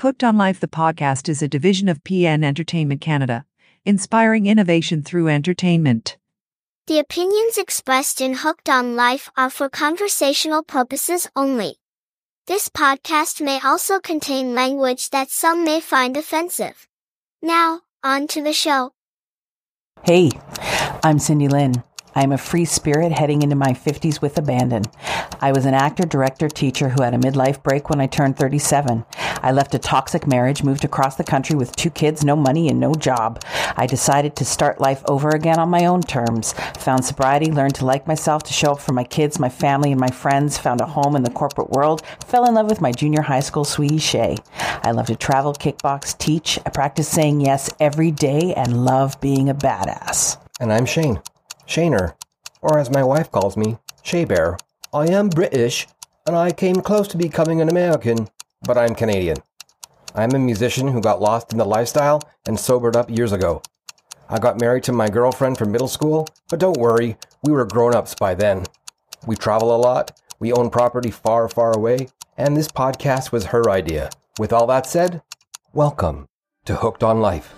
Hooked on Life, the podcast, is a division of PN Entertainment Canada, inspiring innovation through entertainment. The opinions expressed in Hooked on Life are for conversational purposes only. This podcast may also contain language that some may find offensive. Now, on to the show. Hey, I'm Cindy Lynn. I'm a free spirit heading into my 50s with abandon. I was an actor, director, teacher who had a midlife break when I turned 37. I left a toxic marriage, moved across the country with 2 kids, no money, and no job. I decided to start life over again on my own terms. Found sobriety, learned to like myself, to show up for my kids, my family, and my friends. Found a home in the corporate world. Fell in love with my junior high school sweetie, Shay. I love to travel, kickbox, teach. I practice saying yes every day and love being a badass. And I'm Shane. Shaner, or as my wife calls me, Shea Bear. I am British, and I came close to becoming an American, but I'm Canadian. I'm a musician who got lost in the lifestyle and sobered up years ago. I got married to my girlfriend from middle school, but don't worry, we were grown-ups by then. We travel a lot, we own property far, far away, and this podcast was her idea. With all that said, welcome to Hooked on Life.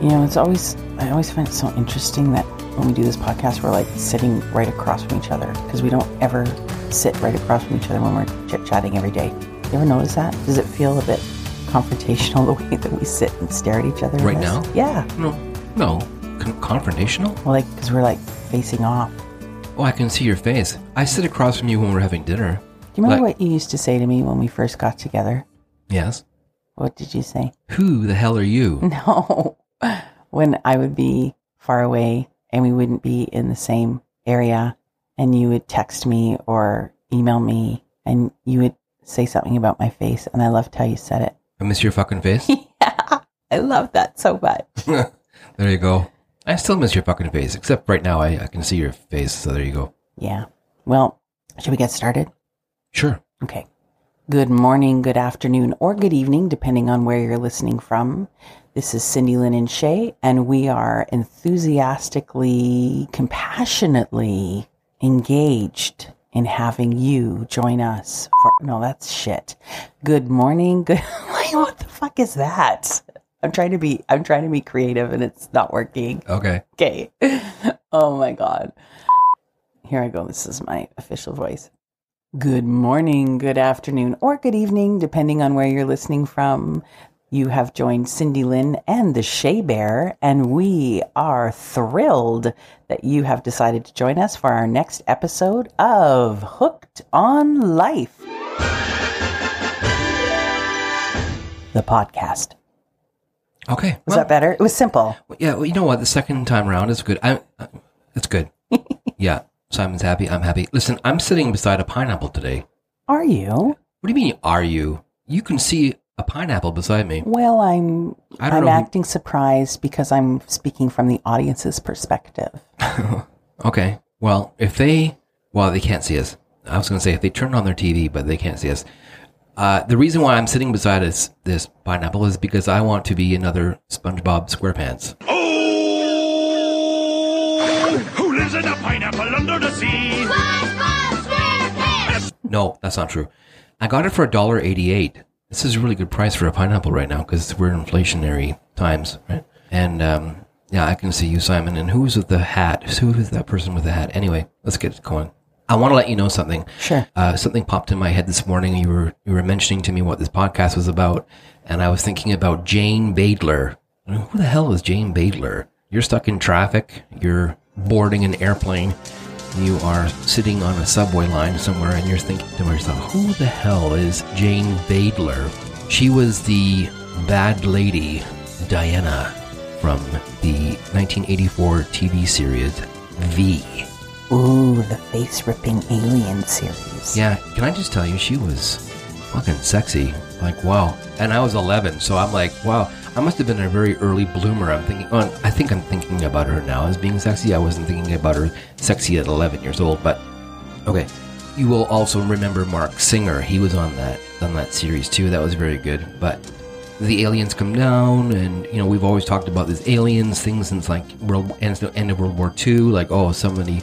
You know, I always find it so interesting that when we do this podcast, we're like sitting right across from each other, because we don't ever sit right across from each other when we're chit-chatting every day. You ever notice that? Does it feel a bit confrontational the way that we sit and stare at each other? Right now? Yeah. No. Confrontational? Well, like, because we're like facing off. Oh, I can see your face. I sit across from you when we're having dinner. Do you remember what you used to say to me when we first got together? Yes. What did you say? Who the hell are you? No. When I would be far away and we wouldn't be in the same area, and you would text me or email me and you would say something about my face, and I loved how you said it. I miss your fucking face? Yeah, I love that so much. There you go. I still miss your fucking face, except right now I can see your face, so there you go. Yeah. Well, should we get started? Sure. Okay. Good morning, good afternoon, or good evening, depending on where you're listening from. This is Cindy Lynn and Shay, and we are enthusiastically, compassionately engaged in having you join us for... No, that's shit. Good morning, good... What the fuck is that? I'm trying to be creative, and it's not working. Okay. Oh, my God. Here I go. This is my official voice. Good morning, good afternoon, or good evening, depending on where you're listening from. You have joined Cindy Lynn and the Shea Bear, and we are thrilled that you have decided to join us for our next episode of Hooked on Life, the podcast. Okay. Was that better? It was simple. Yeah. Well, you know what? The second time around is good. It's good. Yeah. Simon's happy. I'm happy. Listen, I'm sitting beside a pineapple today. Are you? What do you mean, are you? You can see... a pineapple beside me. Well, I'm acting surprised because I'm speaking from the audience's perspective. Okay. Well, they can't see us. I was going to say if they turn on their TV, but they can't see us. The reason why I'm sitting beside this pineapple is because I want to be another SpongeBob SquarePants. Oh! Who lives in a pineapple under the sea? SpongeBob SquarePants! No, that's not true. I got it for $1.88. This is a really good price for a pineapple right now because we're in inflationary times, right? And, yeah, I can see you, Simon. And who's with the hat? Who is that person with the hat? Anyway, let's get going. I want to let you know something. Sure. Something popped in my head this morning. You were mentioning to me what this podcast was about, and I was thinking about Jane Badler. I mean, who the hell is Jane Badler? You're stuck in traffic. You're boarding an airplane. You are sitting on a subway line somewhere and you're thinking to yourself, who the hell is Jane Badler? She was the bad lady Diana from the 1984 TV series V. Ooh, the face-ripping alien series. Yeah, can I just tell you, she was fucking sexy. Like, wow. And I was 11, so I'm like, wow. I must have been a very early bloomer. I think I'm thinking about her now as being sexy. I wasn't thinking about her sexy at 11 years old, but okay. you will also remember Mark Singer. He was on that series too. That was very good. But the aliens come down, and you know, we've always talked about this aliens thing since like end of World War II. Like, oh, they're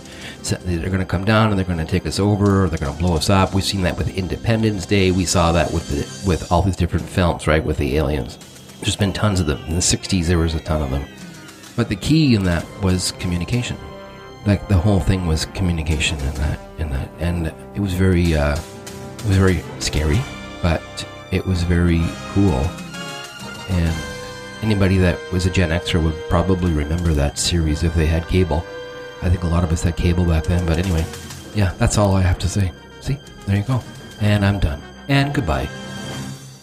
going to come down and they're going to take us over, or they're going to blow us up. We've seen that with Independence Day. We saw that with all these different films, right? With the aliens, there's been tons of them. In the '60s, there was a ton of them. But the key in that was communication. Like the whole thing was communication in that, and it was very scary, but it was very cool. And anybody that was a Gen Xer would probably remember that series if they had cable. I think a lot of us had cable back then, but anyway, yeah, that's all I have to say. See, there you go. And I'm done. And goodbye.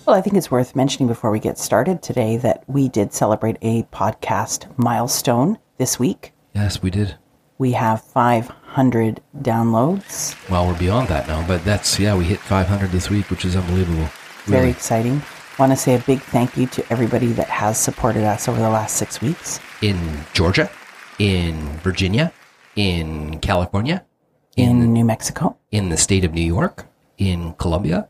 Well, I think it's worth mentioning before we get started today that we did celebrate a podcast milestone this week. Yes, we did. We have 500 downloads. Well, we're beyond that now, but we hit 500 this week, which is unbelievable. Very exciting. Want to say a big thank you to everybody that has supported us over the last 6 weeks. In Georgia, in Virginia, in California, in New Mexico, in the state of New York, in Colombia,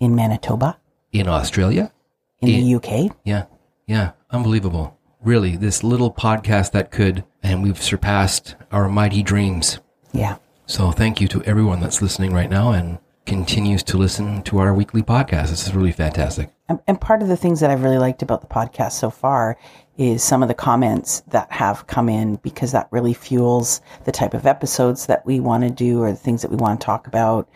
in Manitoba, in Australia, in the UK. Yeah, unbelievable. Really, this little podcast that could, and we've surpassed our mighty dreams. Yeah. So thank you to everyone that's listening right now and continues to listen to our weekly podcast. This is really fantastic. And part of the things that I've really liked about the podcast so far is some of the comments that have come in, because that really fuels the type of episodes that we want to do or the things that we want to talk about.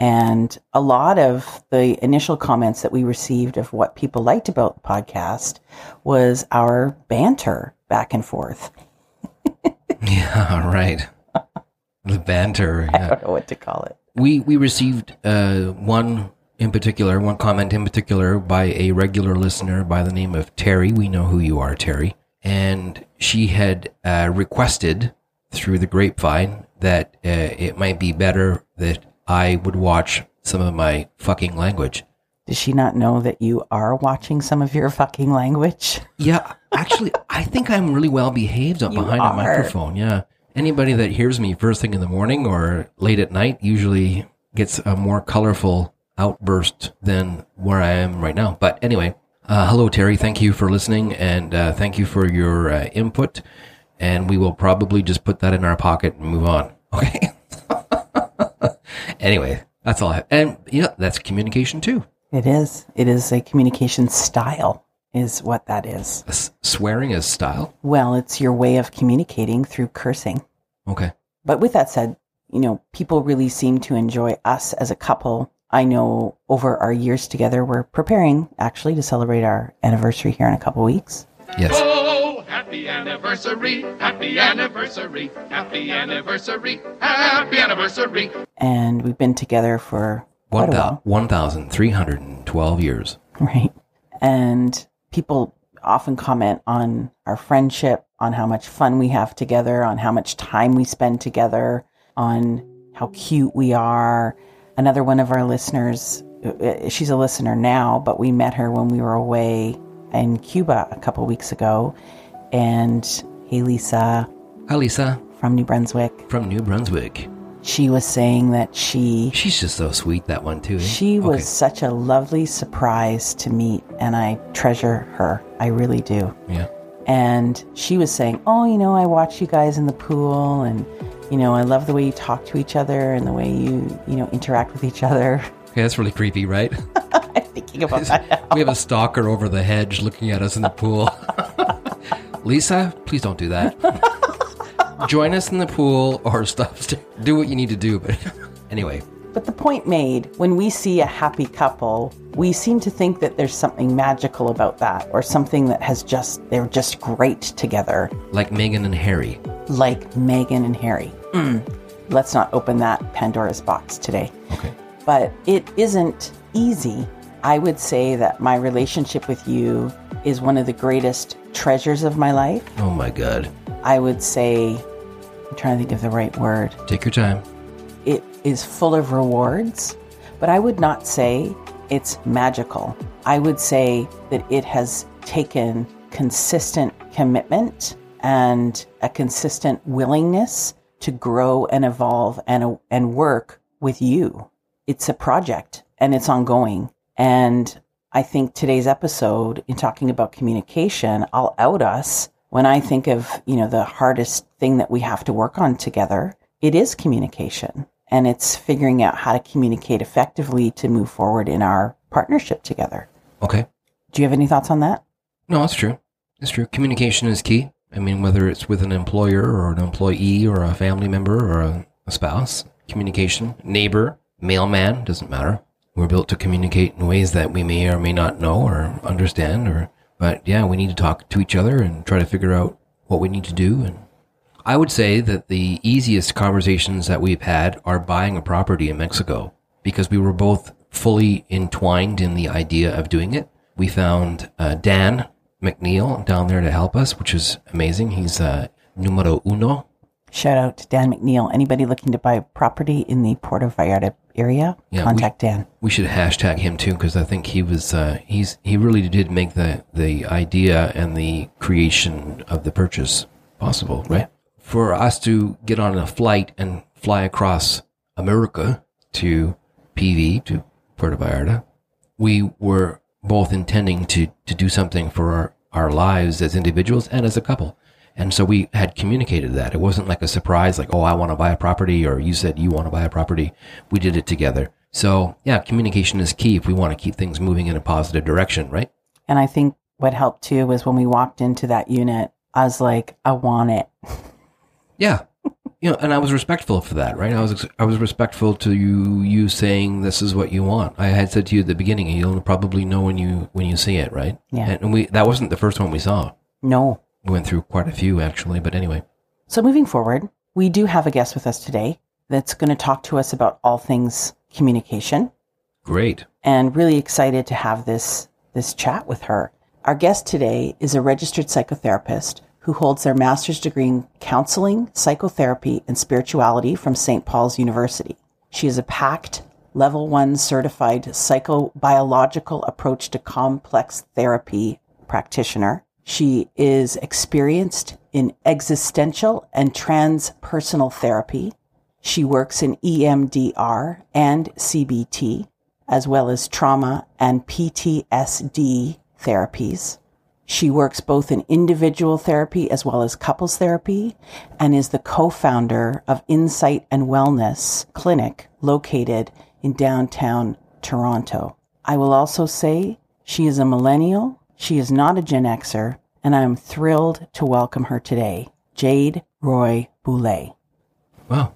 And a lot of the initial comments that we received of what people liked about the podcast was our banter back and forth. Yeah, right. The banter. Yeah. I don't know what to call it. We received one comment in particular by a regular listener by the name of Terry. We know who you are, Terry. And she had requested through the grapevine that it might be better that I would watch some of my fucking language. Does she not know that you are watching some of your fucking language? Yeah, actually, I think I'm really well behaved up behind a microphone, yeah. Anybody that hears me first thing in the morning or late at night usually gets a more colorful outburst than where I am right now. But anyway, hello, Terry. Thank you for listening, and thank you for your input. And we will probably just put that in our pocket and move on. Okay? Anyway, that's all I have. And, that's communication too. It is. It is a communication style. Is what that is. Swearing is style? Well, it's your way of communicating through cursing. Okay. But with that said, people really seem to enjoy us as a couple. I know over our years together, we're preparing actually to celebrate our anniversary here in a couple weeks. Yes. Oh, happy anniversary, happy anniversary, happy anniversary, happy anniversary. And we've been together for 1,312 years. Right. And people often comment on our friendship, on how much fun we have together, on how much time we spend together, on how cute we are. Another one of our listeners, she's a listener now, but we met her when we were away in Cuba a couple weeks ago. And hey, Lisa. Hi, Lisa. From New Brunswick. She was saying that she's just so sweet, that one too. Eh? She was such a lovely surprise to meet, and I treasure her. I really do. Yeah. And she was saying, I watch you guys in the pool, and, I love the way you talk to each other and the way you, interact with each other. Okay, that's really creepy, right? I'm thinking about that now. We have a stalker over the hedge looking at us in the pool. Lisa, please don't do that. Join us in the pool or stop. Do what you need to do. But anyway. But the point made, when we see a happy couple, we seem to think that there's something magical about that, or something that they're just great together. Like Meghan and Harry. Let's not open that Pandora's box today. Okay. But it isn't easy. I would say that my relationship with you is one of the greatest treasures of my life. Oh my God. I would say, I'm trying to think of the right word. Take your time. It is full of rewards, but I would not say it's magical. I would say that it has taken consistent commitment and a consistent willingness to grow and evolve and work with you. It's a project and it's ongoing. And I think today's episode, in talking about communication, I'll out us when I think of, you know, the hardest thing that we have to work on together. It is communication, and it's figuring out how to communicate effectively to move forward in our partnership together. Okay. Do you have any thoughts on that? No, it's true. It's true. Communication is key. I mean, whether it's with an employer or an employee or a family member or a spouse, communication, neighbor, mailman, doesn't matter. We're built to communicate in ways that we may or may not know or understand. But yeah, we need to talk to each other and try to figure out what we need to do. And I would say that the easiest conversations that we've had are buying a property in Mexico, because we were both fully entwined in the idea of doing it. We found Dan McNeil down there to help us, which is amazing. He's numero uno. Shout out to Dan McNeil. Anybody looking to buy a property in the Puerto Vallarta area, yeah, contact Dan. We should hashtag him too, because I think he was he really did make the idea and the creation of the purchase possible, right? Yeah. For us to get on a flight and fly across America to PV, to Puerto Vallarta, we were both intending to do something for our lives as individuals and as a couple. And so we had communicated that. It wasn't like a surprise, like, oh, I want to buy a property, or you said you want to buy a property. We did it together. So yeah, communication is key if we want to keep things moving in a positive direction, right? And I think what helped too was when we walked into that unit, I was like, I want it. Yeah. You know, and I was respectful for that, right? I was respectful to you saying this is what you want. I had said to you at the beginning, you'll probably know when you see it, right? Yeah. And that wasn't the first one we saw. No. We went through quite a few actually, but anyway. So moving forward, we do have a guest with us today that's going to talk to us about all things communication. Great. And really excited to have this chat with her. Our guest today is a registered psychotherapist who holds their master's degree in counseling, psychotherapy, and spirituality from St. Paul's University. She is a PACT Level 1 certified psychobiological approach to complex therapy practitioner. She is experienced in existential and transpersonal therapy. She works in EMDR and CBT, as well as trauma and PTSD therapies. She works both in individual therapy as well as couples therapy, and is the co-founder of Insight and Wellness Clinic located in downtown Toronto. I will also say she is a millennial. She is not a Gen Xer, and I am thrilled to welcome her today, Jade Roy-Boulet. Wow,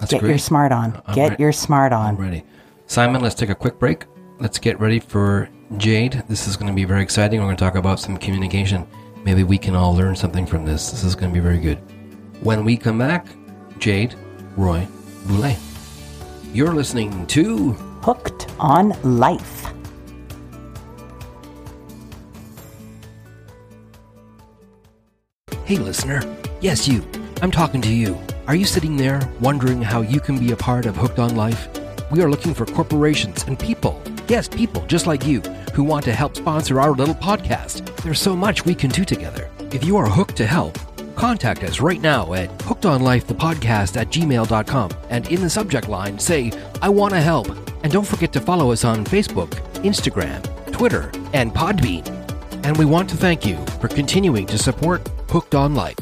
that's great. Get your smart on. Get your smart on. I'm ready. Simon, let's take a quick break. Let's get ready for Jade. This is going to be very exciting. We're going to talk about some communication. Maybe we can all learn something from this. This is going to be very good. When we come back, Jade Roy-Boulet. You're listening to Hooked on Life. Hey, listener. Yes, you. I'm talking to you. Are you sitting there wondering how you can be a part of Hooked on Life? We are looking for corporations and people. Yes, people just like you who want to help sponsor our little podcast. There's so much we can do together. If you are hooked to help, contact us right now at hookedonlifethepodcast@gmail.com and in the subject line say, I want to help. And don't forget to follow us on Facebook, Instagram, Twitter, and Podbean. And we want to thank you for continuing to support Hooked on Life.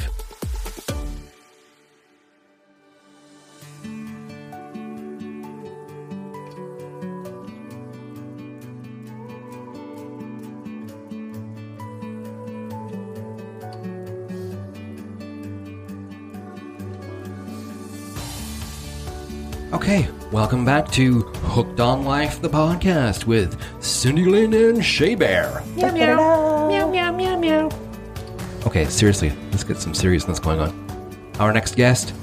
Okay, welcome back to Hooked on Life, the podcast with Cindy Lynn and Shay Bear. Meow, meow, meow, meow, meow, meow. Okay, seriously, let's get some seriousness going on. Our next guest,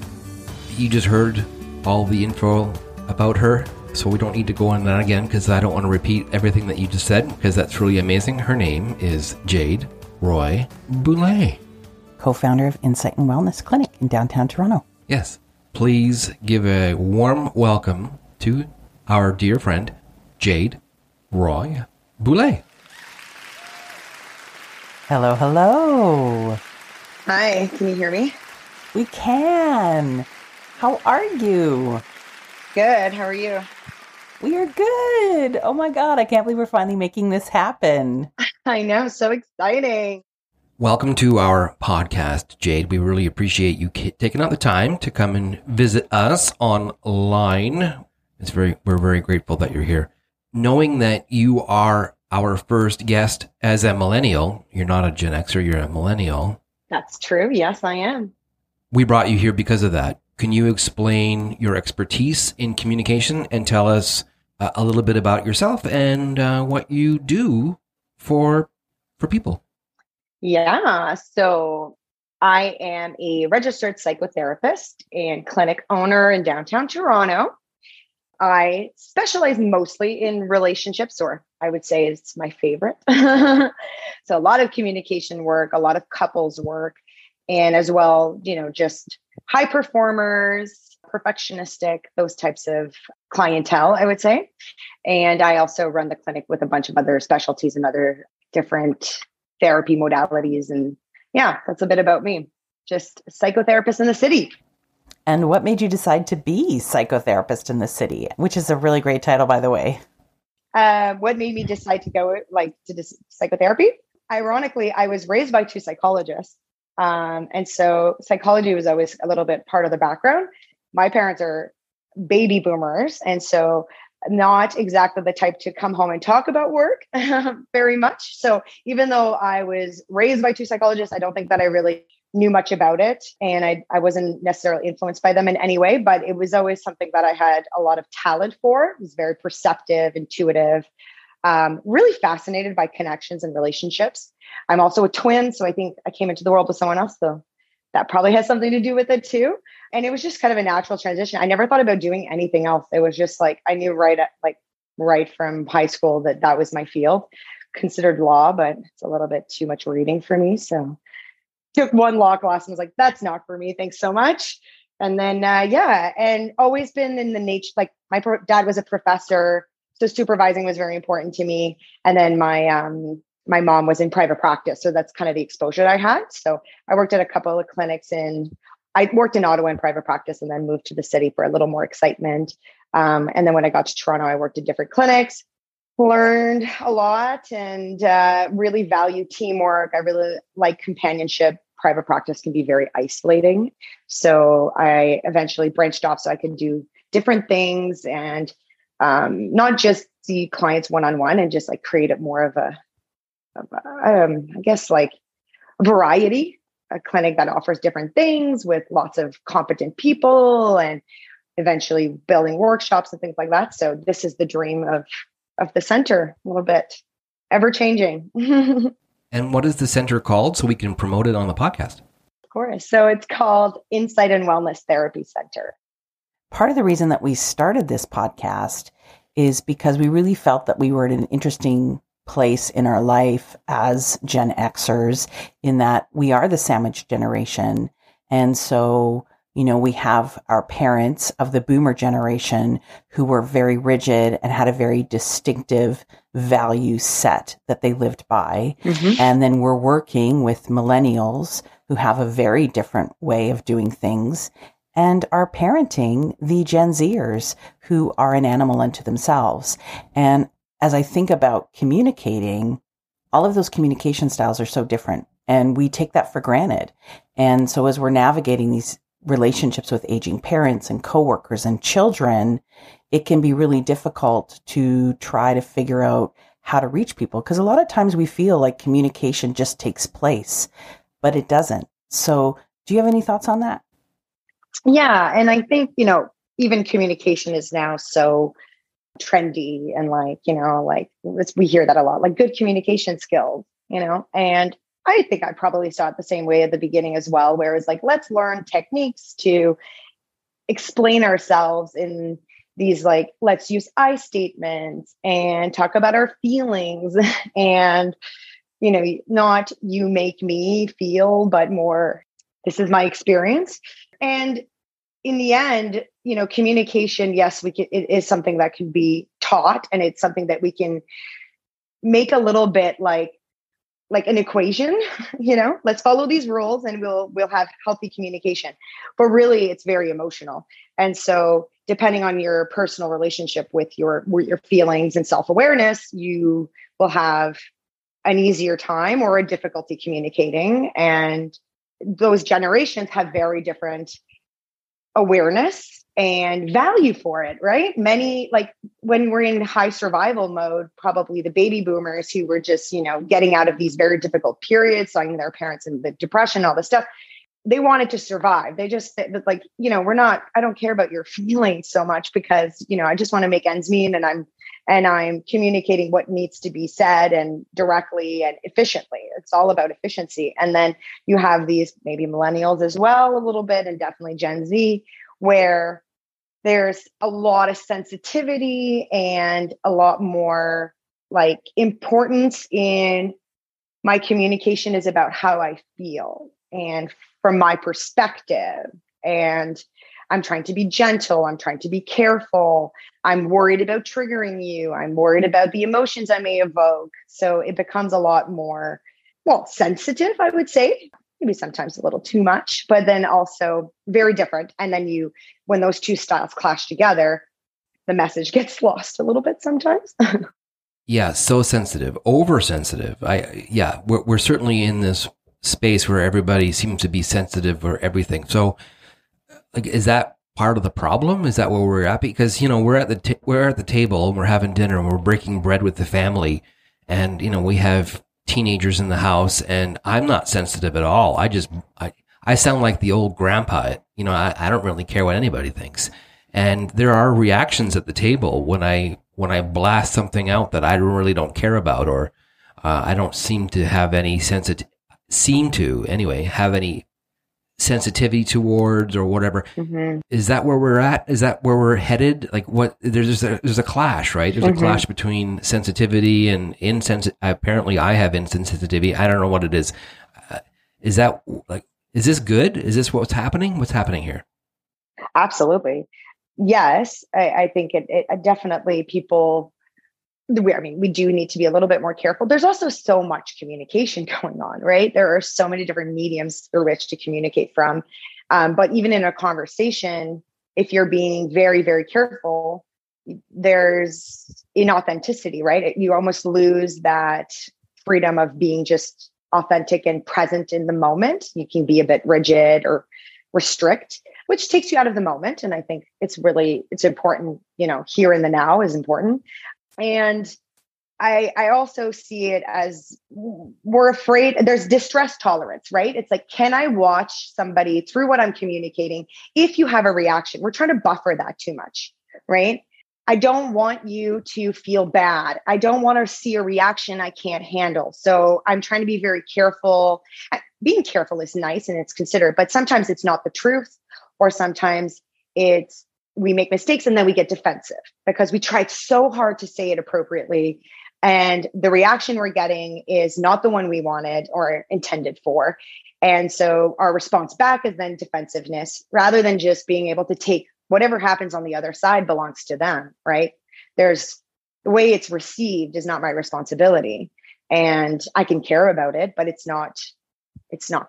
you just heard all the info about her, so we don't need to go on that again because I don't want to repeat everything that you just said because that's really amazing. Her name is Jade Roy-Boulet. Co-founder of Insight and Wellness Clinic in downtown Toronto. Yes. Please give a warm welcome to our dear friend, Jade Roy-Boulet. Hello, hello. Hi, can you hear me? We can. How are you? Good. How are you? We are good. Oh my God. I can't believe we're finally making this happen. I know. So exciting. Welcome to our podcast, Jade. We really appreciate you taking out the time to come and visit us online. We're very grateful that you're here. Knowing that you are our first guest as a millennial, you're not a Gen Xer, you're a millennial. That's true. Yes, I am. We brought you here because of that. Can you explain your expertise in communication and tell us a little bit about yourself and what you do for people? Yeah. So I am a registered psychotherapist and clinic owner in downtown Toronto. I specialize mostly in relationships, or I would say it's my favorite. So a lot of communication work, a lot of couples work, and as well, you know, just high performers, perfectionistic, those types of clientele, I would say. And I also run the clinic with a bunch of other specialties and other different therapy modalities. And yeah, that's a bit about me. Just a psychotherapist in the city. And what made you decide to be psychotherapist in the city, which is a really great title, by the way? What made me decide to go to psychotherapy? Ironically, I was raised by two psychologists. And so psychology was always a little bit part of the background. My parents are baby boomers. And so not exactly the type to come home and talk about work very much. So even though I was raised by two psychologists, I don't think that I really knew much about it. And I wasn't necessarily influenced by them in any way, but it was always something that I had a lot of talent for. It was very perceptive, intuitive, really fascinated by connections and relationships. I'm also a twin. So I think I came into the world with someone else. So that probably has something to do with it too. And it was just kind of a natural transition. I never thought about doing anything else. It was just like, I knew right from high school that that was my field. Considered law, but it's a little bit too much reading for me. So took one law class and was like, that's not for me. Thanks so much. And then, and always been in the nature, like my dad was a professor. So supervising was very important to me. And then my mom was in private practice. So that's kind of the exposure that I had. So I worked at a couple of clinics I worked in Ottawa in private practice and then moved to the city for a little more excitement. And then when I got to Toronto, I worked at different clinics, learned a lot and really value teamwork. I really like companionship. Private practice can be very isolating. So I eventually branched off so I could do different things and not just see clients one-on-one and just like create more of a variety, a clinic that offers different things with lots of competent people and eventually building workshops and things like that. So this is the dream of the center, a little bit ever-changing. And what is the center called so we can promote it on the podcast? Of course. So it's called Insight and Wellness Therapy Center. Part of the reason that we started this podcast is because we really felt that we were at an interesting place in our life as Gen Xers in that we are the sandwich generation. And so, you know, we have our parents of the boomer generation who were very rigid and had a very distinctive value set that they lived by. Mm-hmm. And then we're working with millennials who have a very different way of doing things and are parenting the Gen Zers who are an animal unto themselves. And as I think about communicating, all of those communication styles are so different and we take that for granted. And so as we're navigating these relationships with aging parents and coworkers and children, it can be really difficult to try to figure out how to reach people. Because a lot of times we feel like communication just takes place, but it doesn't. So do you have any thoughts on that? Yeah. And I think, you know, even communication is now so trendy and we hear that a lot, like good communication skills, you know, and I think I probably saw it the same way at the beginning as well, where it was like, let's learn techniques to explain ourselves in these, like, let's use I statements and talk about our feelings and, you know, not you make me feel, but more, this is my experience. And in the end, you know, communication, yes, it is something that can be taught and it's something that we can make a little bit like an equation, you know, let's follow these rules and we'll have healthy communication, but really it's very emotional. And so depending on your personal relationship with your feelings and self-awareness, you will have an easier time or a difficulty communicating. And those generations have very different awareness and value for it, right? Many, like when we're in high survival mode, probably the baby boomers who were just, you know, getting out of these very difficult periods, like their parents in the depression, all this stuff, they wanted to survive. They just like, you know, I don't care about your feelings so much because, you know, I just want to make ends meet and I'm communicating what needs to be said and directly and efficiently. It's all about efficiency. And then you have these maybe millennials as well, a little bit, and definitely Gen Z, where there's a lot of sensitivity and a lot more like importance in my communication is about how I feel and from my perspective. And I'm trying to be gentle. I'm trying to be careful. I'm worried about triggering you. I'm worried about the emotions I may evoke. So it becomes a lot more, well, sensitive, I would say, maybe sometimes a little too much, but then also very different. And then when those two styles clash together, the message gets lost a little bit sometimes. Yeah. So sensitive, oversensitive. We're certainly in this space where everybody seems to be sensitive for everything. So, like, is that part of the problem? Is that where we're at? Because, you know, we're at the table and we're having dinner and we're breaking bread with the family, and, you know, we have teenagers in the house, and I'm not sensitive at all. I sound like the old grandpa. You know, I don't really care what anybody thinks. And there are reactions at the table when I blast something out that I really don't care about, or I don't seem to have any sensitivity towards, or whatever. Mm-hmm. Is that where we're at? Is that where we're headed? Like, what, there's a clash, right? There's mm-hmm. a clash between sensitivity and insensitivity. Apparently I have insensitivity. I don't know what it is. Is that like, is this good? Is this what's happening? What's happening here? Absolutely. Yes. I think it definitely people, we do need to be a little bit more careful. There's also so much communication going on, right? There are so many different mediums through which to communicate from. But even in a conversation, if you're being very, very careful, there's inauthenticity, right? You almost lose that freedom of being just authentic and present in the moment. You can be a bit rigid or restrict, which takes you out of the moment. And I think it's important, you know, here in the now is important. And I also see it as we're afraid, there's distress tolerance, right? It's like, can I watch somebody through what I'm communicating? If you have a reaction, we're trying to buffer that too much, right? I don't want you to feel bad. I don't want to see a reaction I can't handle. So I'm trying to be very careful. Being careful is nice and it's considerate, but sometimes it's not the truth, or sometimes it's, we make mistakes and then we get defensive because we tried so hard to say it appropriately. And the reaction we're getting is not the one we wanted or intended for. And so our response back is then defensiveness, rather than just being able to take whatever happens on the other side belongs to them, right? The way it's received is not my responsibility, and I can care about it, but it's not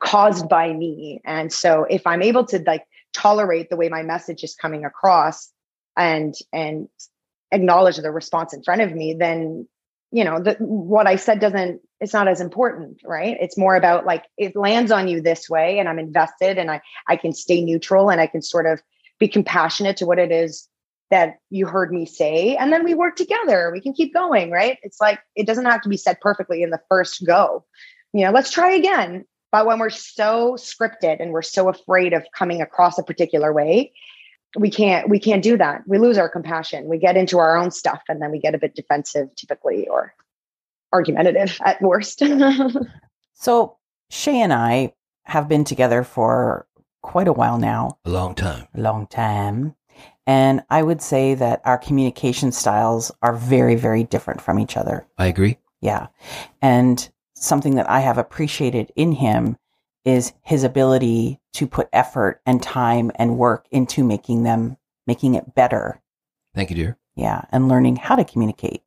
caused by me. And so if I'm able to like tolerate the way my message is coming across and acknowledge the response in front of me, then, you know, what I said it's not as important, right? It's more about like, it lands on you this way and I'm invested, and I can stay neutral and I can sort of be compassionate to what it is that you heard me say. And then we work together, we can keep going, right? It's like, it doesn't have to be said perfectly in the first go, you know, let's try again. But when we're so scripted and we're so afraid of coming across a particular way, we can't do that. We lose our compassion. We get into our own stuff, and then we get a bit defensive typically, or argumentative at worst. So Shay and I have been together for quite a while now. A long time. And I would say that our communication styles are very, very different from each other. I agree. Yeah. And something that I have appreciated in him is his ability to put effort and time and work into making it better. Thank you, dear. Yeah. And learning how to communicate.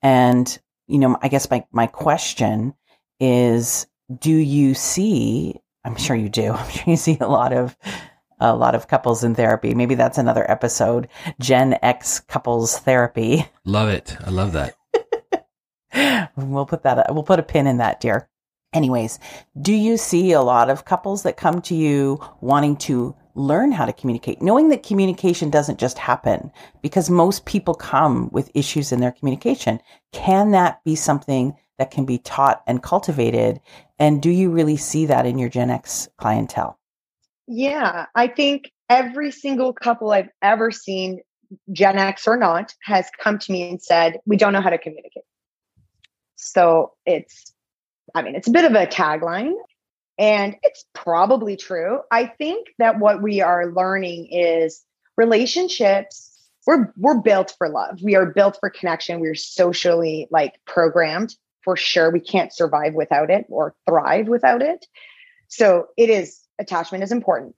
And, you know, I guess my question is, I'm sure you see a lot of a lot of couples in therapy. Maybe that's another episode, Gen X couples therapy. Love it. I love that. We'll put a pin in that, dear. Anyways, do you see a lot of couples that come to you wanting to learn how to communicate, knowing that communication doesn't just happen, because most people come with issues in their communication? Can that be something that can be taught and cultivated? And do you really see that in your Gen X clientele? Yeah, I think every single couple I've ever seen, Gen X or not, has come to me and said, we don't know how to communicate. So it's a bit of a tagline, and it's probably true. I think that what we are learning is relationships. We're built for love. We are built for connection. We're socially programmed for sure. We can't survive without it or thrive without it. So attachment is important.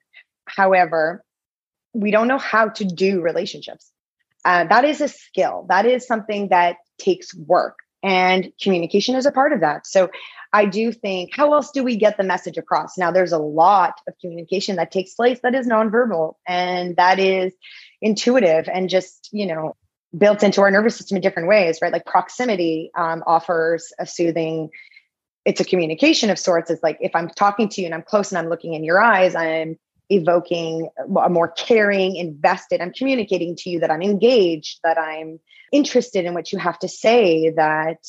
However, we don't know how to do relationships. That is a skill. That is something that takes work. And communication is a part of that. So I do think, how else do we get the message across? Now, there's a lot of communication that takes place that is nonverbal, and that is intuitive and just, built into our nervous system in different ways, right? Like proximity offers a soothing, it's a communication of sorts. It's like, if I'm talking to you and I'm close and I'm looking in your eyes, I'm evoking a more caring, invested. I'm communicating to you that I'm engaged, that I'm interested in what you have to say, that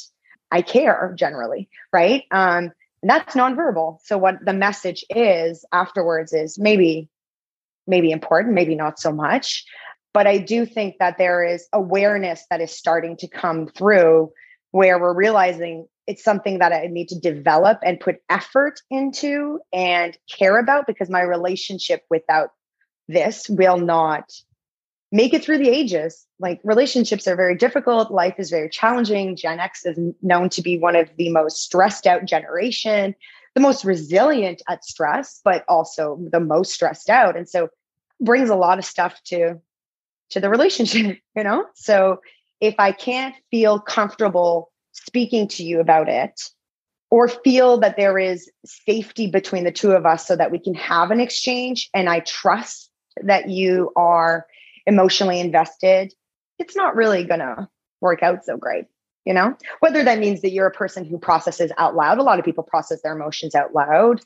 I care generally, right? And that's nonverbal. So what the message is afterwards is maybe important, maybe not so much. But I do think that there is awareness that is starting to come through, where we're realizing it's something that I need to develop and put effort into and care about, because my relationship without this will not make it through the ages. Like, relationships are very difficult. Life is very challenging. Gen X is known to be one of the most stressed out generation, the most resilient at stress, but also the most stressed out. And so brings a lot of stuff to the relationship, So if I can't feel comfortable speaking to you about it, or feel that there is safety between the two of us so that we can have an exchange, and I trust that you are emotionally invested, it's not really going to work out so great, Whether that means that you're a person who processes out loud. A lot of people process their emotions out loud,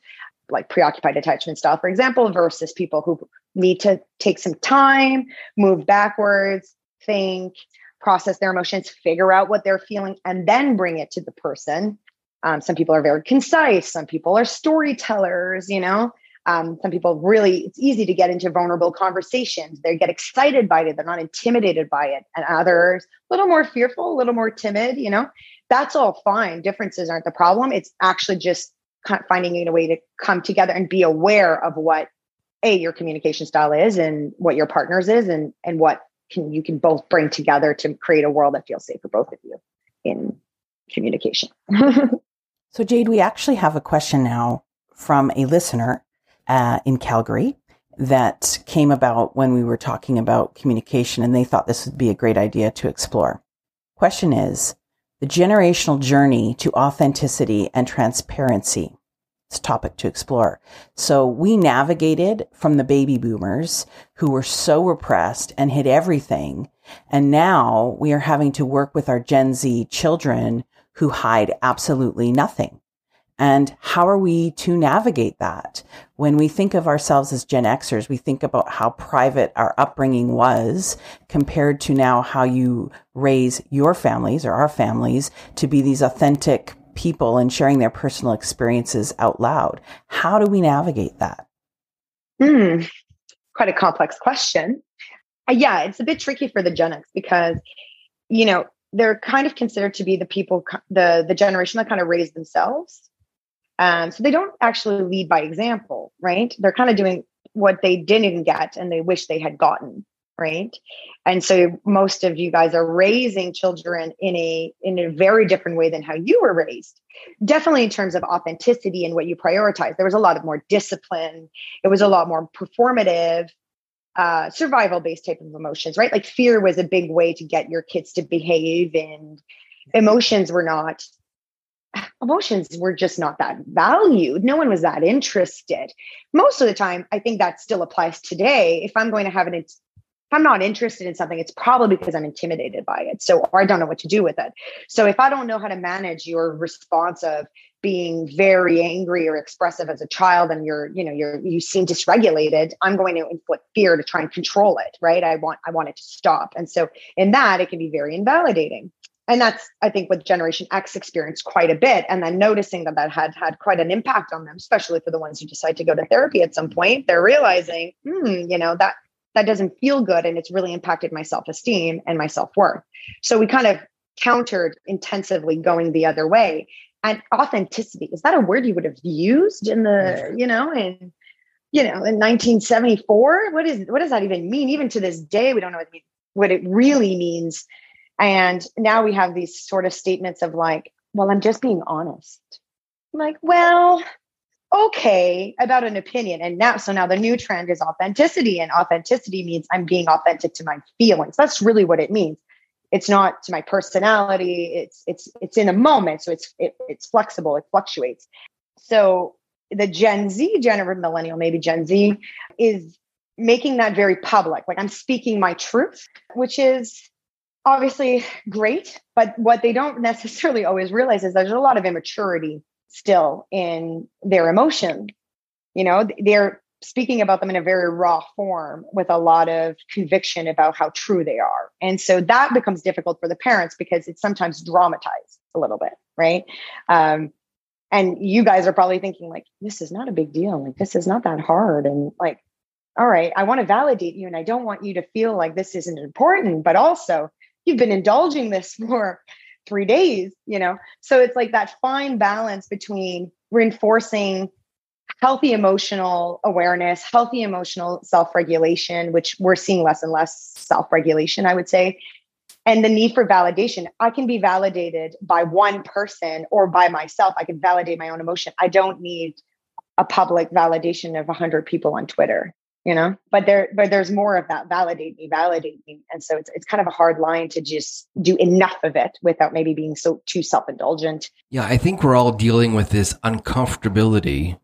like preoccupied attachment style, for example, versus people who need to take some time, move backwards, think, process their emotions, figure out what they're feeling, and then bring it to the person. Some people are very concise. Some people are storytellers, some people really, it's easy to get into vulnerable conversations. They get excited by it. They're not intimidated by it. And others, a little more fearful, a little more timid, that's all fine. Differences aren't the problem. It's actually just finding a way to come together and be aware of what your communication style is, and what your partner's is, and what you can both bring together to create a world that feels safe for both of you in communication. So Jade, we actually have a question now from a listener in Calgary that came about when we were talking about communication, and they thought this would be a great idea to explore. Question is, the generational journey to authenticity and transparency. It's a topic to explore. So we navigated from the baby boomers who were so repressed and hid everything. And now we are having to work with our Gen Z children who hide absolutely nothing. And how are we to navigate that? When we think of ourselves as Gen Xers, we think about how private our upbringing was compared to now how you raise your families or our families to be these authentic people and sharing their personal experiences out loud. How do we navigate that? Quite a complex question. Yeah, it's a bit tricky for the Gen X because, they're kind of considered to be the people, the generation that kind of raised themselves. So they don't actually lead by example, right? They're kind of doing what they didn't get and they wish they had gotten. Right. And so most of you guys are raising children in a very different way than how you were raised. Definitely in terms of authenticity and what you prioritize. There was a lot more discipline. It was a lot more performative, survival-based type of emotions, right? Like fear was a big way to get your kids to behave, and emotions were not emotions were just not that valued. No one was that interested. Most of the time, I think that still applies today. If I'm going to have an, if I'm not interested in something, it's probably because I'm intimidated by it. So, or I don't know what to do with it. So if I don't know how to manage your response of being very angry or expressive as a child, and you seem dysregulated, I'm going to inflict fear to try and control it, right? I want it to stop. And so in that, it can be very invalidating. And that's, I think, what Generation X experienced quite a bit. And then noticing that that had quite an impact on them, especially for the ones who decide to go to therapy at some point, they're realizing, that doesn't feel good. And it's really impacted my self-esteem and my self-worth. So we kind of countered intensively going the other way. And authenticity, is that a word you would have used in the, in 1974? What does that even mean? Even to this day, we don't know what it really means. And now we have these sort of statements of like, well, I'm just being honest. I'm like, well, okay, about an opinion. And now the new trend is authenticity, and authenticity means I'm being authentic to my feelings. That's really what it means. It's not to my personality. It's in a moment. So it's flexible. It fluctuates. So the Gen Z, millennial, maybe Gen Z, is making that very public. Like, I'm speaking my truth, which is obviously great, but what they don't necessarily always realize is there's a lot of immaturity still in their emotion. You know, they're speaking about them in a very raw form with a lot of conviction about how true they are. And so that becomes difficult for the parents because it's sometimes dramatized a little bit, right? And you guys are probably thinking like, this is not a big deal. Like, this is not that hard. And like, all right, I want to validate you and I don't want you to feel like this isn't important, but also you've been indulging this for 3 days, So it's like that fine balance between reinforcing healthy emotional awareness, healthy emotional self-regulation, which we're seeing less and less self-regulation, I would say, and the need for validation. I can be validated by one person or by myself. I can validate my own emotion. I don't need a public validation of 100 people on Twitter. But there's more of that validate me. And so it's kind of a hard line to just do enough of it without maybe being so too self-indulgent. Yeah. I think we're all dealing with this uncomfortability,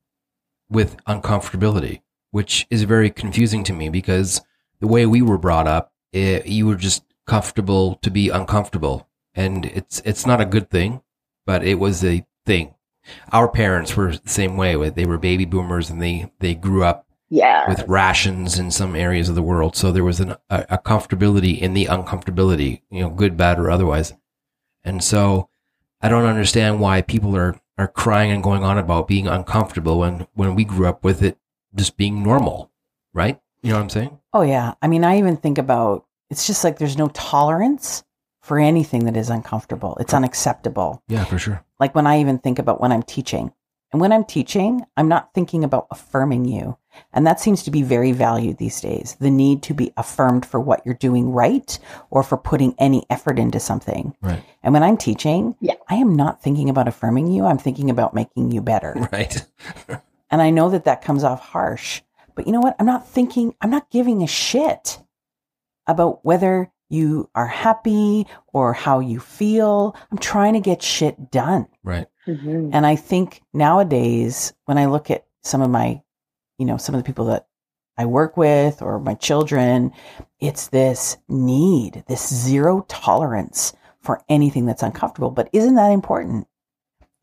which is very confusing to me because the way we were brought up, you were just comfortable to be uncomfortable, and it's not a good thing, but it was a thing. Our parents were the same way. They were baby boomers and they grew up with rations in some areas of the world. So there was a comfortability in the uncomfortability, good, bad, or otherwise. And so I don't understand why people are crying and going on about being uncomfortable when we grew up with it just being normal, right? You know what I'm saying? Oh, yeah. I mean, I even think about, it's just like there's no tolerance for anything that is uncomfortable. It's unacceptable. Yeah, for sure. Like when I even think about when I'm teaching. And when I'm teaching, I'm not thinking about affirming you. And that seems to be very valued these days, the need to be affirmed for what you're doing right or for putting any effort into something. Right. And when I'm teaching, I am not thinking about affirming you. I'm thinking about making you better. Right. And I know that comes off harsh, but you know what? I'm not giving a shit about whether you are happy or how you feel. I'm trying to get shit done. Right. Mm-hmm. And I think nowadays, when I look at some of my, some of the people that I work with or my children, it's this need, this zero tolerance for anything that's uncomfortable. But isn't that important?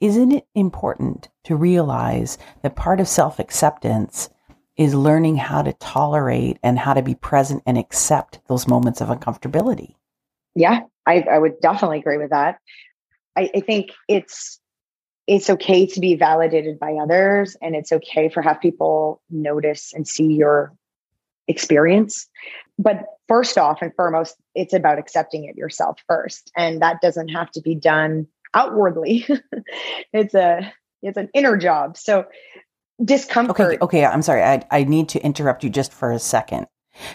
Isn't it important to realize that part of self-acceptance is learning how to tolerate and how to be present and accept those moments of uncomfortability? Yeah, I would definitely agree with that. I think it's okay to be validated by others, and it's okay for have people notice and see your experience. But first off and foremost, it's about accepting it yourself first. And that doesn't have to be done outwardly. It's an inner job. So discomfort. Okay. I'm sorry. I need to interrupt you just for a second,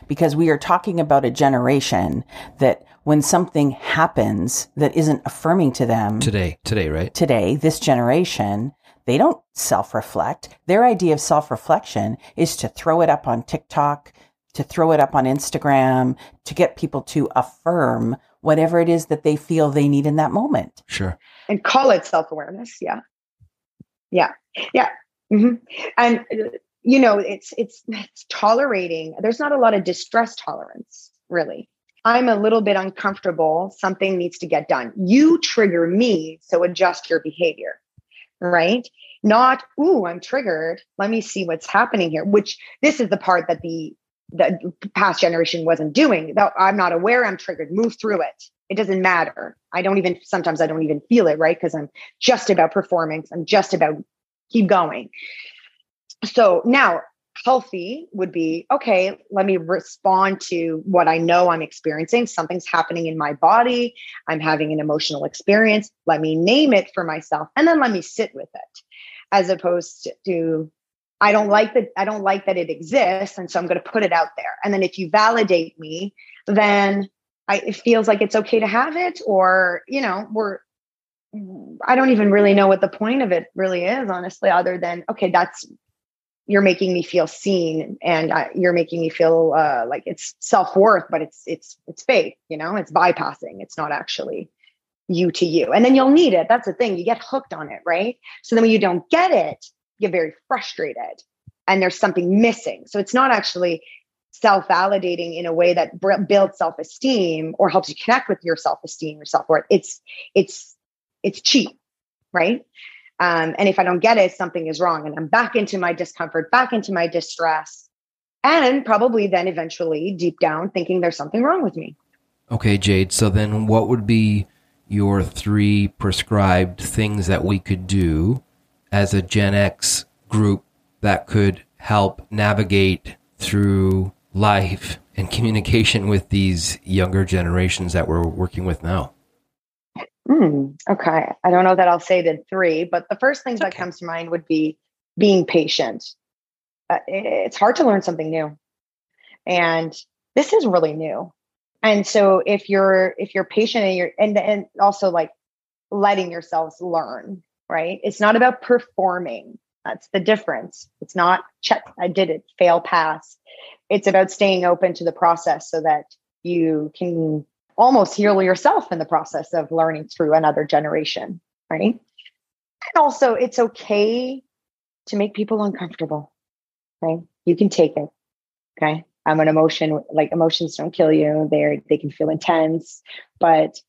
because we are talking about a generation that when something happens that isn't affirming to them today, right? Today, this generation, they don't self-reflect. Their idea of self-reflection is to throw it up on TikTok, to throw it up on Instagram, to get people to affirm whatever it is that they feel they need in that moment. Sure. And call it self-awareness. Yeah. Yeah. Yeah. Mm-hmm. And, you know, it's tolerating. There's not a lot of distress tolerance, really. I'm a little bit uncomfortable. Something needs to get done. You trigger me. So adjust your behavior. Right. Not, ooh, I'm triggered. Let me see what's happening here, which this is the part that the past generation wasn't doing. I'm not aware I'm triggered. Move through it. It doesn't matter. Sometimes I don't even feel it. Right. Cause I'm just about performing. I'm just about keep going. So now healthy would be, okay, let me respond to what I know I'm experiencing. Something's happening in my body. I'm having an emotional experience. Let me name it for myself. And then let me sit with it, as opposed to, I don't like that it exists. And so I'm going to put it out there. And then if you validate me, then it feels like it's okay to have it, or, you know, I don't even really know what the point of it really is, honestly, other than, okay, you're making me feel seen, and you're making me feel like it's self-worth, but it's fake, you know, it's bypassing. It's not actually you to you. And then you'll need it. That's the thing. You get hooked on it. Right. So then when you don't get it, you get very frustrated and there's something missing. So it's not actually self-validating in a way that builds self-esteem or helps you connect with your self-esteem or self-worth. It's cheap. Right. And if I don't get it, something is wrong, and I'm back into my discomfort, back into my distress, and probably then eventually deep down thinking there's something wrong with me. Okay, Jade. So then what would be your 3 prescribed things that we could do as a Gen X group that could help navigate through life and communication with these younger generations that we're working with now? Okay. I don't know that I'll say the 3, but the first thing that comes to mind would be being patient. It's hard to learn something new, and this is really new. And so if you're patient and also like letting yourselves learn, right? It's not about performing. That's the difference. It's not check. I did it. Fail, pass. It's about staying open to the process so that you can almost heal yourself in the process of learning through another generation, right? And also, it's okay to make people uncomfortable, right? You can take it, okay? I'm an emotion, like emotions don't kill you. They can feel intense, but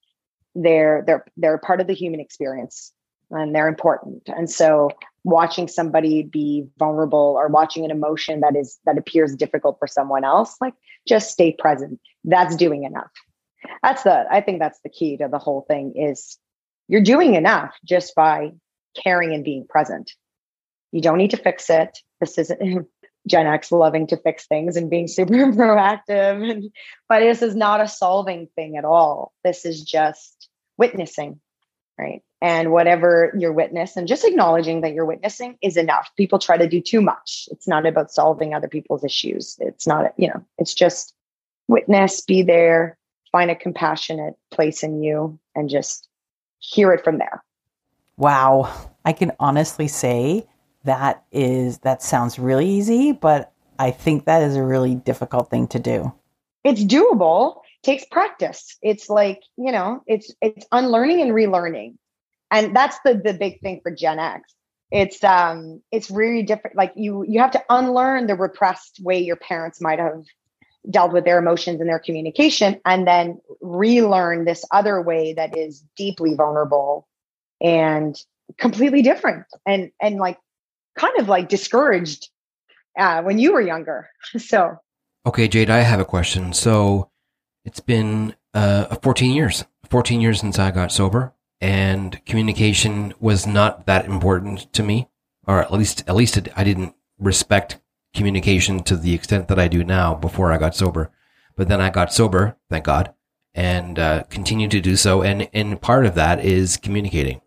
they're part of the human experience, and they're important. And so watching somebody be vulnerable, or watching an emotion that appears difficult for someone else, like just stay present. That's doing enough. I think that's the key to the whole thing, is you're doing enough just by caring and being present. You don't need to fix it. This isn't Gen X loving to fix things and being super proactive. But this is not a solving thing at all. This is just witnessing, right? And whatever you're witnessing, and just acknowledging that you're witnessing is enough. People try to do too much. It's not about solving other people's issues. It's not, you know, it's just witness, be there. Find a compassionate place in you and just hear it from there. Wow. I can honestly say that sounds really easy, but I think that is a really difficult thing to do. It's doable. It takes practice. It's like, you know, it's unlearning and relearning. And that's the big thing for Gen X. It's really different. Like you have to unlearn the repressed way your parents might have dealt with their emotions and their communication, and then relearn this other way that is deeply vulnerable and completely different and like kind of like discouraged when you were younger. So. Okay, Jade, I have a question. So it's been 14 years since I got sober, and communication was not that important to me, or at least I didn't respect communication to the extent that I do now before I got sober. But then I got sober, thank God, and continue to do so. And part of that is communicating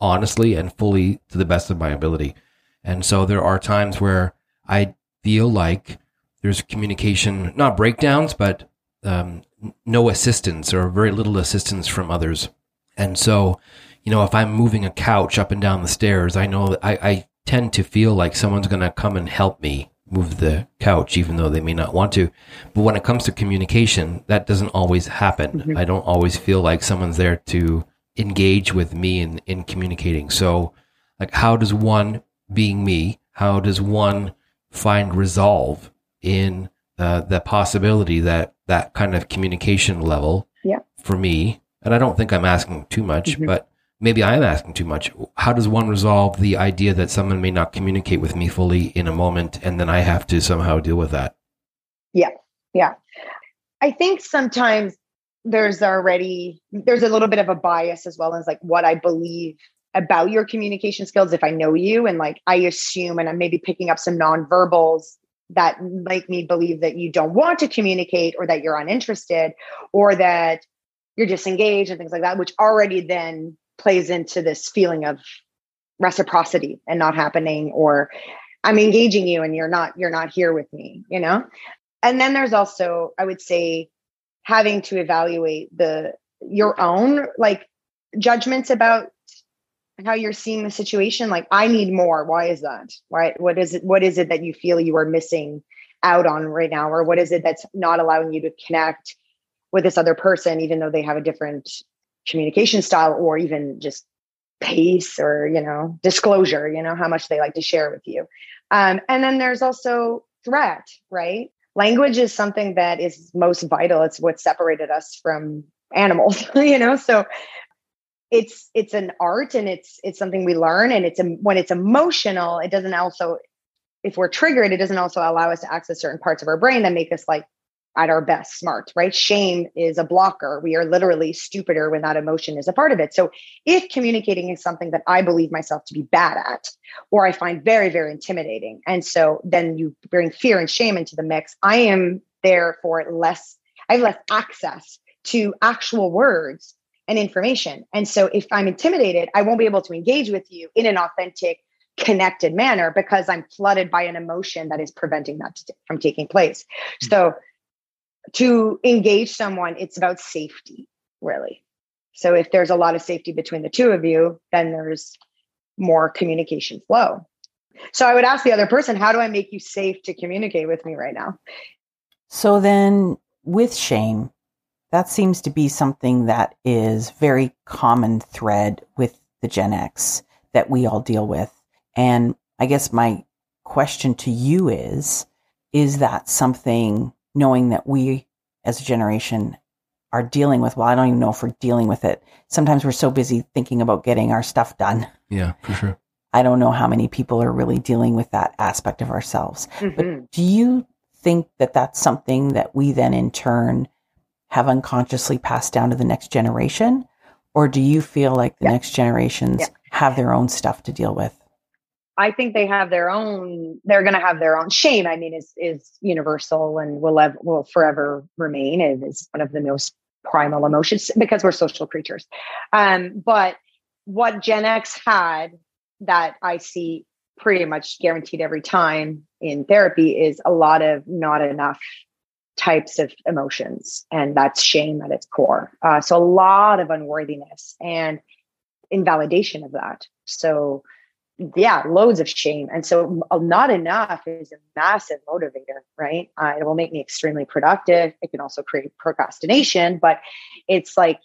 honestly and fully to the best of my ability. And so there are times where I feel like there's communication, not breakdowns, but no assistance or very little assistance from others. And so, you know, if I'm moving a couch up and down the stairs, I know that I tend to feel like someone's going to come and help me move the couch, even though they may not want to. But when it comes to communication, that doesn't always happen. Mm-hmm. I don't always feel like someone's there to engage with me in communicating. So like, how does one, being me, how does one find resolve in the possibility that that kind of communication level for me, and I don't think I'm asking too much, mm-hmm. but maybe I am asking too much. How does one resolve the idea that someone may not communicate with me fully in a moment, and then I have to somehow deal with that? Yeah. Yeah. I think sometimes there's a little bit of a bias as well as like what I believe about your communication skills. If I know you, and like, I assume, and I'm maybe picking up some nonverbals that make me believe that you don't want to communicate, or that you're uninterested, or that you're disengaged and things like that, which already then plays into this feeling of reciprocity and not happening, or I'm engaging you and you're not here with me, you know? And then there's also, I would say, having to evaluate your own like judgments about how you're seeing the situation. Like, I need more. Why is that? Right? What is it that you feel you are missing out on right now? Or what is it that's not allowing you to connect with this other person, even though they have a different communication style, or even just pace, or, you know, disclosure, you know, how much they like to share with you. And then there's also threat, right? Language is something that is most vital. It's what separated us from animals, you know? So it's an art, and it's something we learn. And when it's emotional, it doesn't also, if we're triggered, it doesn't also allow us to access certain parts of our brain that make us like, at our best, smart, right? Shame is a blocker. We are literally stupider when that emotion is a part of it. So if communicating is something that I believe myself to be bad at, or I find very, very intimidating, and so then you bring fear and shame into the mix, I am therefore I have less access to actual words and information. And so if I'm intimidated, I won't be able to engage with you in an authentic, connected manner, because I'm flooded by an emotion that is preventing that from taking place. Mm-hmm. So to engage someone, it's about safety, really. So if there's a lot of safety between the two of you, then there's more communication flow. So I would ask the other person, how do I make you safe to communicate with me right now? So then with shame, that seems to be something that is very common thread with the Gen X that we all deal with. And I guess my question to you is that something, knowing that we as a generation are dealing with, well, I don't even know if we're dealing with it. Sometimes we're so busy thinking about getting our stuff done. Yeah, for sure. I don't know how many people are really dealing with that aspect of ourselves. Mm-hmm. But do you think that that's something that we then in turn have unconsciously passed down to the next generation? Or do you feel like the next generations have their own stuff to deal with? I think they're going to have their own shame. I mean, is universal and will forever remain. It is one of the most primal emotions because we're social creatures. But what Gen X had that I see pretty much guaranteed every time in therapy is a lot of not enough types of emotions. And that's shame at its core. So a lot of unworthiness and invalidation of that. So yeah, loads of shame. And so not enough is a massive motivator, right? It will make me extremely productive. It can also create procrastination, but it's like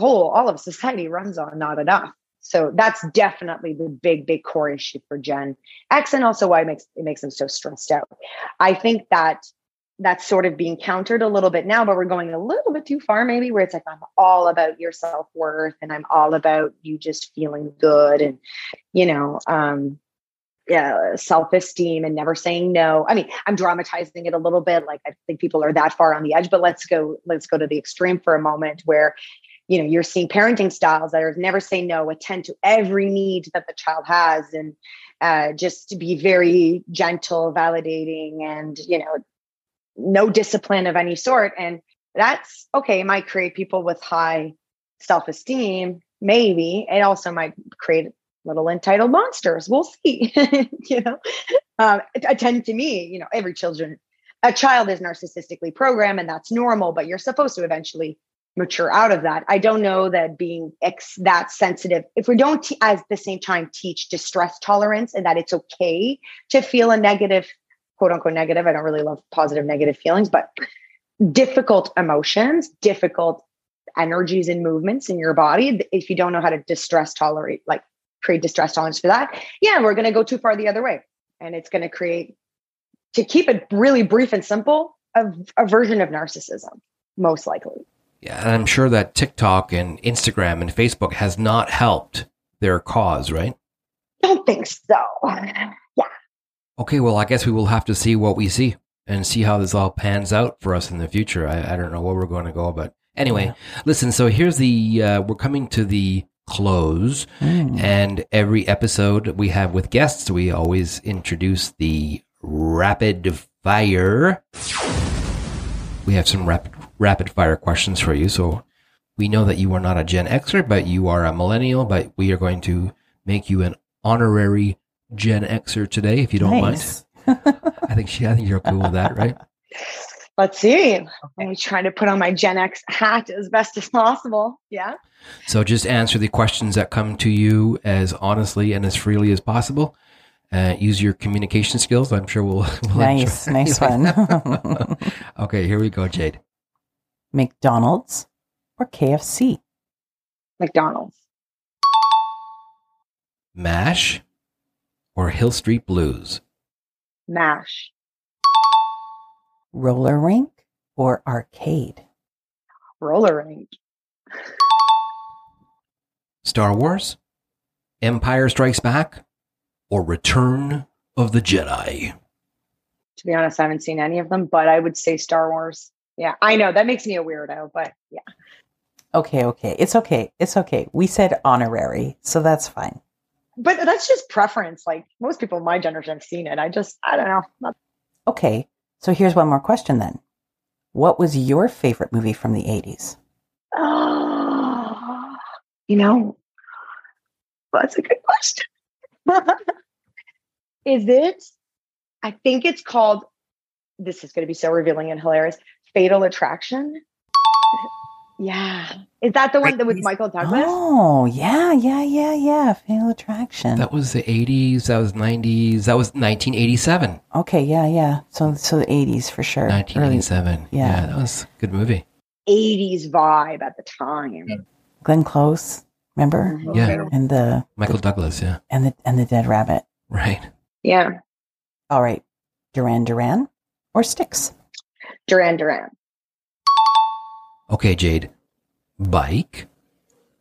all of society runs on not enough. So that's definitely the big, big core issue for Gen X, and also why it makes them so stressed out. I think that that's sort of being countered a little bit now, but we're going a little bit too far maybe, where it's like, I'm all about your self-worth, and I'm all about you just feeling good, and, you know, self-esteem and never saying no. I mean, I'm dramatizing it a little bit. Like, I think people are that far on the edge, but let's go to the extreme for a moment, where, you know, you're seeing parenting styles that are never say no, attend to every need that the child has, and just to be very gentle, validating, and, you know, no discipline of any sort. And that's okay. It might create people with high self-esteem. Maybe it also might create little entitled monsters. We'll see, you know, attend to me, you know, a child is narcissistically programmed, and that's normal, but you're supposed to eventually mature out of that. I don't know that being that sensitive, if we don't at the same time teach distress tolerance, and that it's okay to feel a negative quote unquote negative. I don't really love positive, negative feelings, but difficult emotions, difficult energies and movements in your body. If you don't know how to create distress tolerance for that, yeah, we're going to go too far the other way. And it's going to create, to keep it really brief and simple, a version of narcissism, most likely. Yeah, and I'm sure that TikTok and Instagram and Facebook has not helped their cause, right? Don't think so. Yeah. Okay, well, I guess we will have to see what we see and see how this all pans out for us in the future. I don't know where we're going to go, but anyway, Listen, so here's the, we're coming to the close, and every episode we have with guests, we always introduce the rapid fire. We have some rapid fire questions for you. So we know that you are not a Gen Xer, but you are a millennial, but we are going to make you an honorary Gen Xer today, if you don't mind. I think you're cool with that, right? Let's see. I'm trying to put on my Gen X hat as best as possible. Yeah. So just answer the questions that come to you as honestly and as freely as possible. Use your communication skills. I'm sure we'll nice one. Okay, here we go, Jade. McDonald's or KFC? McDonald's. MASH or Hill Street Blues? MASH. Roller rink or arcade? Roller rink. Star Wars, Empire Strikes Back, or Return of the Jedi? To be honest, I haven't seen any of them, but I would say Star Wars. Yeah, I know. That makes me a weirdo, but yeah. Okay. It's okay. We said honorary, so that's fine. But that's just preference. Like, most people in my generation have seen it. I don't know. Okay. So here's one more question then. What was your favorite movie from the 80s? Oh, that's a good question. I think it's called, this is going to be so revealing and hilarious, Fatal Attraction. Yeah. Is that the one that with Michael Douglas? Oh, yeah. Fatal Attraction. That was the 80s. That was 90s. That was 1987. Okay, yeah. So the 80s for sure. 1987. Early, yeah, that was a good movie. 80s vibe at the time. Yeah. Glenn Close, remember? Mm-hmm. Yeah. And the Michael Douglas, yeah. And the Dead Rabbit. Right. Yeah. All right. Duran Duran or Styx? Duran Duran. Okay, Jade, bike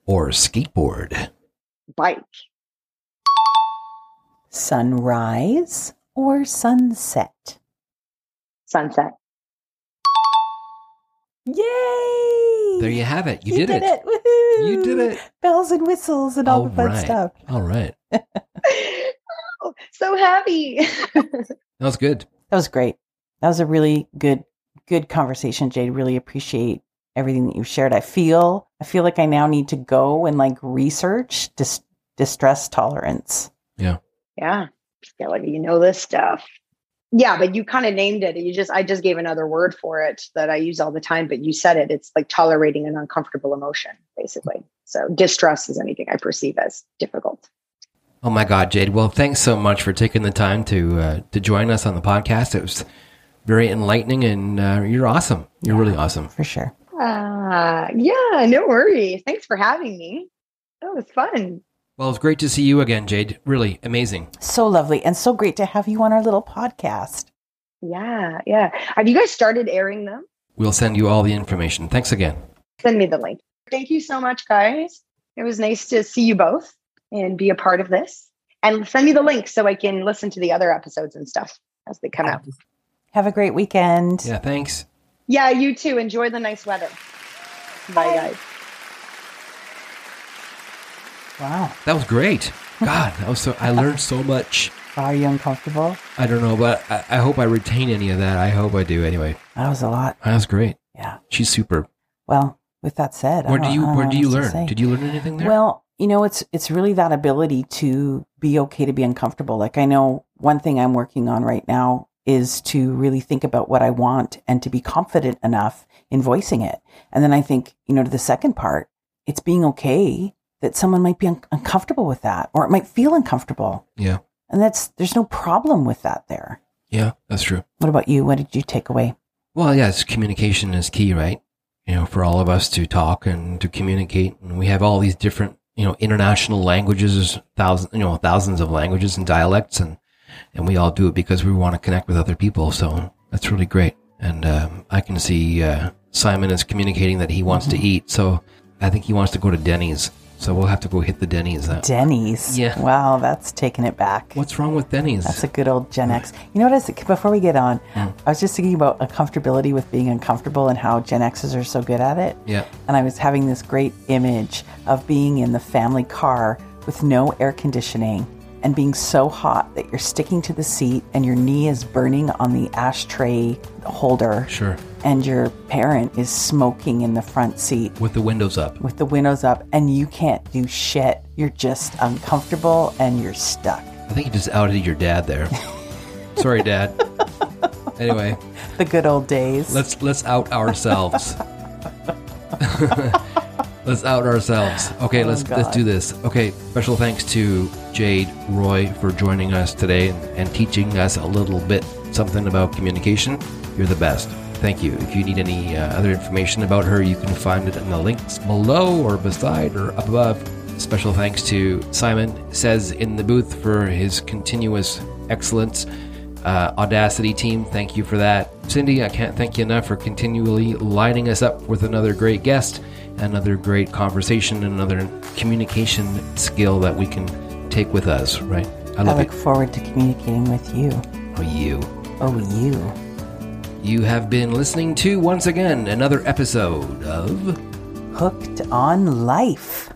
or skateboard? Bike. Sunrise or sunset? Sunset. Yay! There you have it. You did it. Woohoo! You did it. Bells and whistles and all the fun stuff. All right. Oh, so happy. That was good. That was great. That was a really good conversation, Jade. Really appreciate everything that you've shared. I feel like I now need to go and research distress tolerance. Yeah. Yeah. This stuff. Yeah. But you kind of named it. I just gave another word for it that I use all the time, but you said it, it's like tolerating an uncomfortable emotion, basically. So distress is anything I perceive as difficult. Oh my God, Jade. Well, thanks so much for taking the time to join us on the podcast. It was very enlightening and you're awesome. You're really awesome. For sure. Yeah, no worries. Thanks for having me. That was fun. Well, it's great to see you again, Jade. Really amazing. So lovely and so great to have you on our little podcast. Yeah. Have you guys started airing them? We'll send you all the information. Thanks again. Send me the link. Thank you so much, guys. It was nice to see you both and be a part of this. And send me the link so I can listen to the other episodes and stuff as they come out. Have a great weekend. Yeah, thanks. Yeah, you too. Enjoy the nice weather. Bye, guys. Wow. That was great. God, I learned so much. Are you uncomfortable? I don't know, but I hope I retain any of that. I hope I do anyway. That was a lot. That was great. Yeah. She's super. Well, with that said, where do you learn? Did you learn anything there? Well, it's really that ability to be okay to be uncomfortable. I know one thing I'm working on right now is to really think about what I want and to be confident enough in voicing it. And then I think, to the second part, it's being okay that someone might be uncomfortable with that, or it might feel uncomfortable. Yeah. And there's no problem with that there. Yeah, that's true. What about you? What did you take away? Well, yeah, it's communication is key, right? You know, for all of us to talk and to communicate. And we have all these different, you know, international languages, thousands of languages and dialects. And we all do it because we want to connect with other people. So that's really great. And I can see Simon is communicating that he wants to eat. So I think he wants to go to Denny's. So we'll have to go hit the Denny's. Denny's? Yeah. Wow, that's taking it back. What's wrong with Denny's? That's a good old Gen X. You know what, before we get on, I was just thinking about uncomfortability with being uncomfortable and how Gen Xers are so good at it. Yeah. And I was having this great image of being in the family car with no air conditioning and being so hot that you're sticking to the seat and your knee is burning on the ashtray holder. Sure. And your parent is smoking in the front seat. With the windows up. With the windows up, and you can't do shit. You're just uncomfortable and you're stuck. I think you just outed your dad there. Sorry, Dad. Anyway. The good old days. Let's out ourselves. Let's out ourselves. Okay, let's do this. Okay, special thanks to Jade Roy for joining us today and teaching us a little bit something about communication. You're the best. Thank you. If you need any other information about her, you can find it in the links below or beside or up above. Special thanks to Simon Says in the Booth for his continuous excellence. Audacity team, thank you for that. Cindy, I can't thank you enough for continually lining us up with another great guest, another great conversation, another communication skill that we can take with us, right? I look forward to communicating with you. You have been listening to, once again, another episode of Hooked on Life.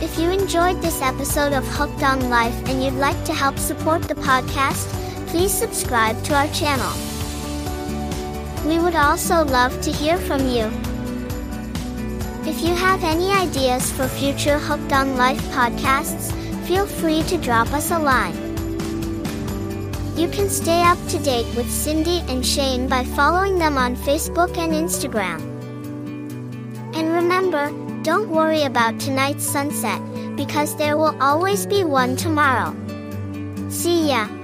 If you enjoyed this episode of Hooked on Life and you'd like to help support the podcast, please subscribe to our channel. We would also love to hear from you. If you have any ideas for future Hooked on Life podcasts, feel free to drop us a line. You can stay up to date with Cindy and Shane by following them on Facebook and Instagram. And remember, don't worry about tonight's sunset, because there will always be one tomorrow. See ya!